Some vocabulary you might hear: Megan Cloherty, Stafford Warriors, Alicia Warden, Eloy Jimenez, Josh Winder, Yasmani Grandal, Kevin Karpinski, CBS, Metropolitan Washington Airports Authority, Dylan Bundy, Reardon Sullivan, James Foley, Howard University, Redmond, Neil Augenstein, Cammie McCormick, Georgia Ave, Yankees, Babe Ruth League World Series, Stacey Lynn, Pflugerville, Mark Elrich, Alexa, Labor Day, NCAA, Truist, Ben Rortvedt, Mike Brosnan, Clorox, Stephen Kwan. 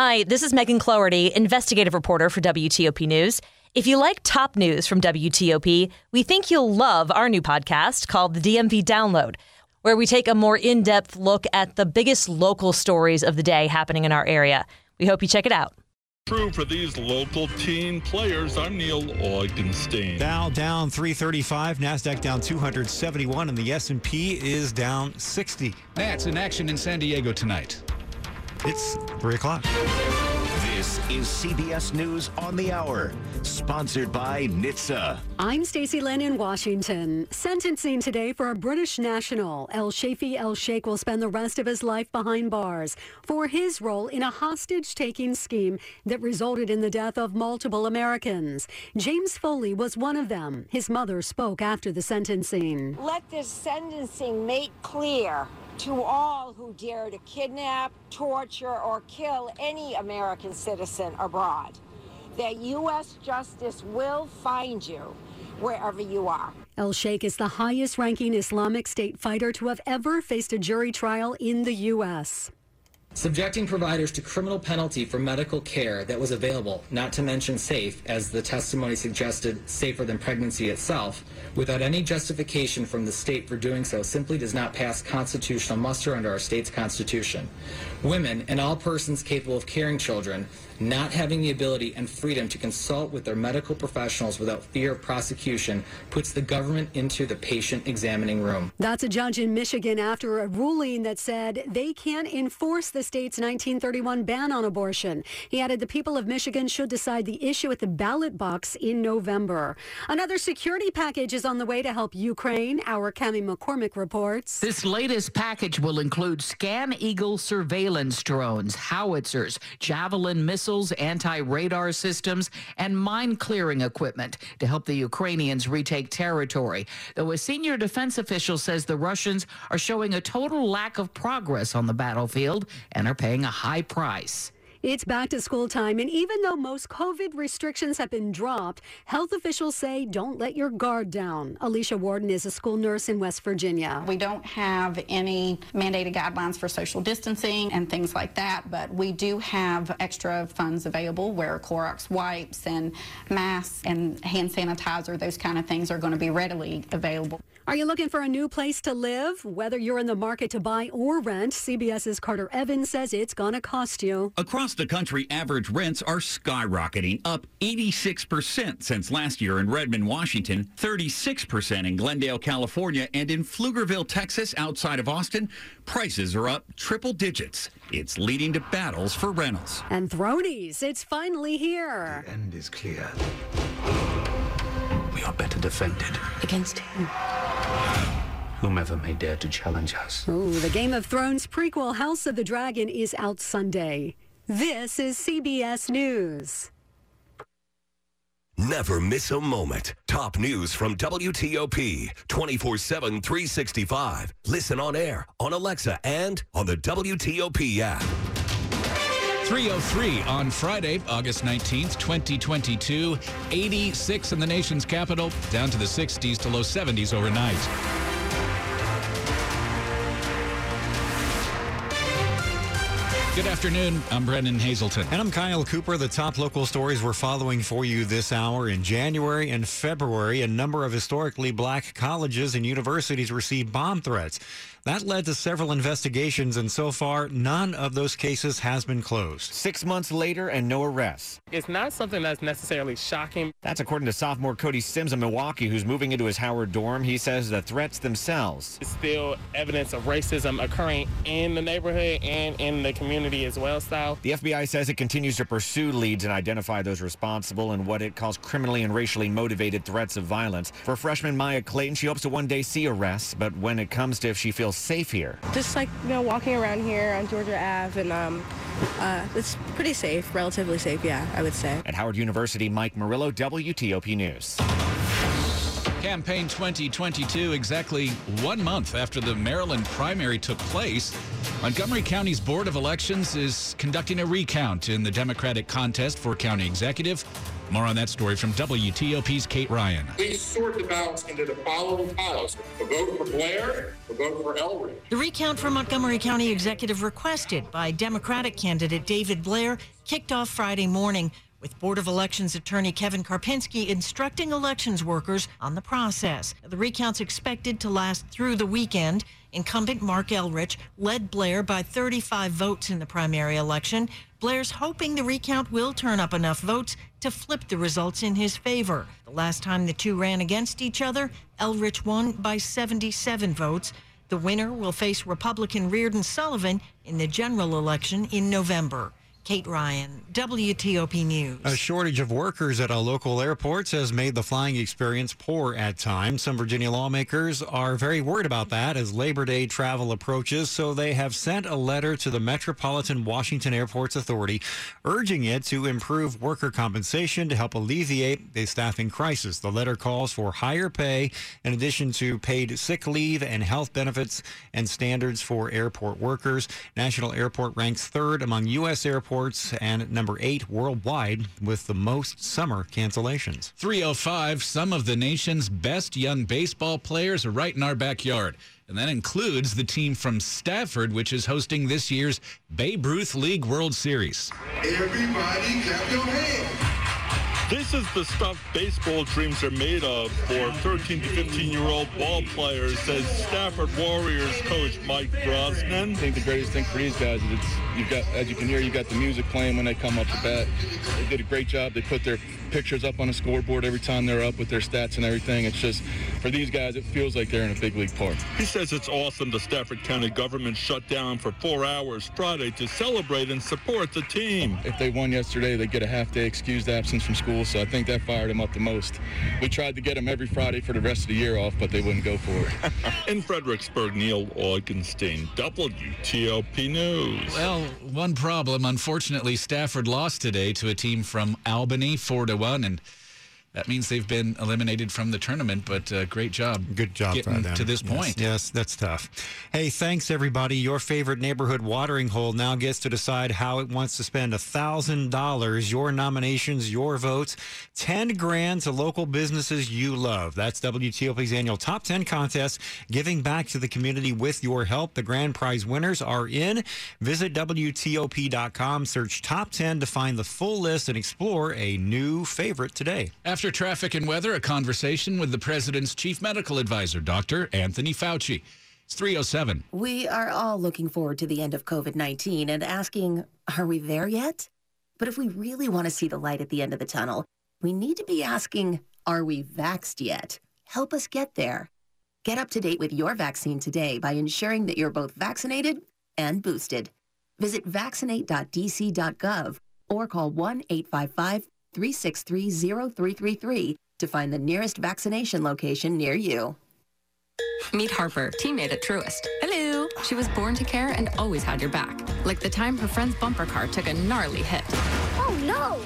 Hi, this is Megan Cloherty, investigative reporter for WTOP News. If you like top news from WTOP, we think you'll love our new podcast called the DMV Download, where we take a more in-depth look at the biggest local stories of the day happening in our area. We hope you check it out. True for these local team players. I'm Neil Augenstein. Dow down 335, NASDAQ down 271, and the S&P is down 60. Nats in action in San Diego tonight. It's 3 o'clock. This is CBS News on the Hour, sponsored by NHTSA. I'm Stacey Lynn in Washington. Sentencing today for a British national. El Shafee Elsheikh will spend the rest of his life behind bars for his role in a hostage-taking scheme that resulted in the death of multiple Americans. James Foley was one of them. His mother spoke after the sentencing. Let this sentencing make clear to all who dare to kidnap, torture, or kill any American citizen abroad, that U.S. justice will find you wherever you are. Elsheikh is the highest-ranking Islamic State fighter to have ever faced a jury trial in the U.S. Subjecting providers to criminal penalty for medical care that was available, not to mention safe, as the testimony suggested, safer than pregnancy itself, without any justification from the state for doing so simply does not pass constitutional muster under our state's constitution. Women and all persons capable of caring children not having the ability and freedom to consult with their medical professionals without fear of prosecution puts the government into the patient examining room. That's a judge in Michigan after a ruling that said they can't enforce the state's 1931 ban on abortion. He added the people of Michigan should decide the issue at the ballot box in November. Another security package is on the way to help Ukraine. Our Cammie McCormick reports. This latest package will include Scan Eagle surveillance drones, howitzers, javelin missiles, anti-radar systems, and mine-clearing equipment to help the Ukrainians retake territory, though a senior defense official says the Russians are showing a total lack of progress on the battlefield and are paying a high price. It's back to school time, and even though most COVID restrictions have been dropped, health officials say don't let your guard down. Alicia Warden is a school nurse in West Virginia. We don't have any mandated guidelines for social distancing and things like that, but we do have extra funds available where Clorox wipes and masks and hand sanitizer, those kind of things are going to be readily available. Are you looking for a new place to live? Whether you're in the market to buy or rent, CBS's Carter Evans says it's going to cost you. Across the country, average rents are skyrocketing, up 86% since last year in Redmond, Washington, 36% in Glendale, California, and in Pflugerville, Texas, outside of Austin, prices are up triple digits. It's leading to battles for rentals. And Thronies, it's finally here. The end is clear. We are better defended. Against who? Whomever may dare to challenge us. Ooh, the Game of Thrones prequel, House of the Dragon, is out Sunday. This is CBS News. Never miss a moment. Top news from WTOP, 24/7, 365. Listen on air, on Alexa, and on the WTOP app. 3:03 on Friday, August 19th, 2022. 86 in the nation's capital, down to the 60s to low 70s overnight. Good afternoon. I'm Brendan Hazelton. And I'm Kyle Cooper. The top local stories we're following for you this hour. In January and February, a number of historically black colleges and universities received bomb threats. That led to several investigations, and so far, none of those cases has been closed. 6 months later and no arrests. It's not something that's necessarily shocking. That's according to sophomore Cody Sims of Milwaukee, who's moving into his Howard dorm. He says the threats themselves. It's still evidence of racism occurring in the neighborhood and in the community as well, Sal. The FBI says it continues to pursue leads and identify those responsible in what it calls criminally and racially motivated threats of violence. For freshman Maya Clayton, she hopes to one day see arrests, but when it comes to if she feels safe here. Just like, you know, walking around here on Georgia Ave, and it's pretty safe, relatively safe, yeah, I would say. At Howard University, Mike Murillo, WTOP News. Campaign 2022, exactly 1 month after the Maryland primary took place. Montgomery County's Board of Elections is conducting a recount in the Democratic contest for county executive. More on that story from WTOP's Kate Ryan. Please sort the ballots into the following piles. A vote for Blair, a vote for Elridge. The recount for Montgomery County executive requested by Democratic candidate David Blair kicked off Friday morning, with Board of Elections attorney Kevin Karpinski instructing elections workers on the process. The recount's expected to last through the weekend. Incumbent Mark Elrich led Blair by 35 votes in the primary election. Blair's hoping the recount will turn up enough votes to flip the results in his favor. The last time the two ran against each other, Elrich won by 77 votes. The winner will face Republican Reardon Sullivan in the general election in November. Kate Ryan, WTOP News. A shortage of workers at local airports has made the flying experience poor at times. Some Virginia lawmakers are very worried about that as Labor Day travel approaches, so they have sent a letter to the Metropolitan Washington Airports Authority urging it to improve worker compensation to help alleviate the staffing crisis. The letter calls for higher pay in addition to paid sick leave and health benefits and standards for airport workers. National Airport ranks third among U.S. airports and number 8 worldwide with the most summer cancellations. 3:05, some of the nation's best young baseball players are right in our backyard. And that includes the team from Stafford, which is hosting this year's Babe Ruth League World Series. Everybody clap your hands. This is the stuff baseball dreams are made of for 13 to 15-year-old ball players, says Stafford Warriors coach Mike Brosnan. I think the greatest thing for these guys is you've got the music playing when they come up to bat. They did a great job. They put their pictures up on a scoreboard every time they're up with their stats and everything. It's just, for these guys, it feels like they're in a big league park. He says it's awesome the Stafford County government shut down for 4 hours Friday to celebrate and support the team. If they won yesterday, they get a half-day excused absence from school, so I think that fired them up the most. We tried to get them every Friday for the rest of the year off, but they wouldn't go for it. In Fredericksburg, Neil Augenstein, WTOP News. Well, one problem. Unfortunately, Stafford lost today to a team from Albany, 4-1, and that means they've been eliminated from the tournament, but great job. Good job getting to this point. Yes, that's tough. Hey, thanks, everybody. Your favorite neighborhood watering hole now gets to decide how it wants to spend $1,000. Your nominations, your votes, $10,000 to local businesses you love. That's WTOP's annual Top 10 contest, giving back to the community with your help. The grand prize winners are in. Visit WTOP.com, search Top 10 to find the full list and explore a new favorite today. After traffic and weather, a conversation with the president's chief medical advisor, Dr. Anthony Fauci. It's 3:07. We are all looking forward to the end of COVID-19 and asking, are we there yet? But if we really want to see the light at the end of the tunnel, we need to be asking, are we vaxxed yet? Help us get there. Get up to date with your vaccine today by ensuring that you're both vaccinated and boosted. Visit vaccinate.dc.gov or call 1-855-363-0333 to find the nearest vaccination location near you. Meet Harper, teammate at Truist. Hello. She was born to care and always had your back. Like the time her friend's bumper car took a gnarly hit. Oh, no.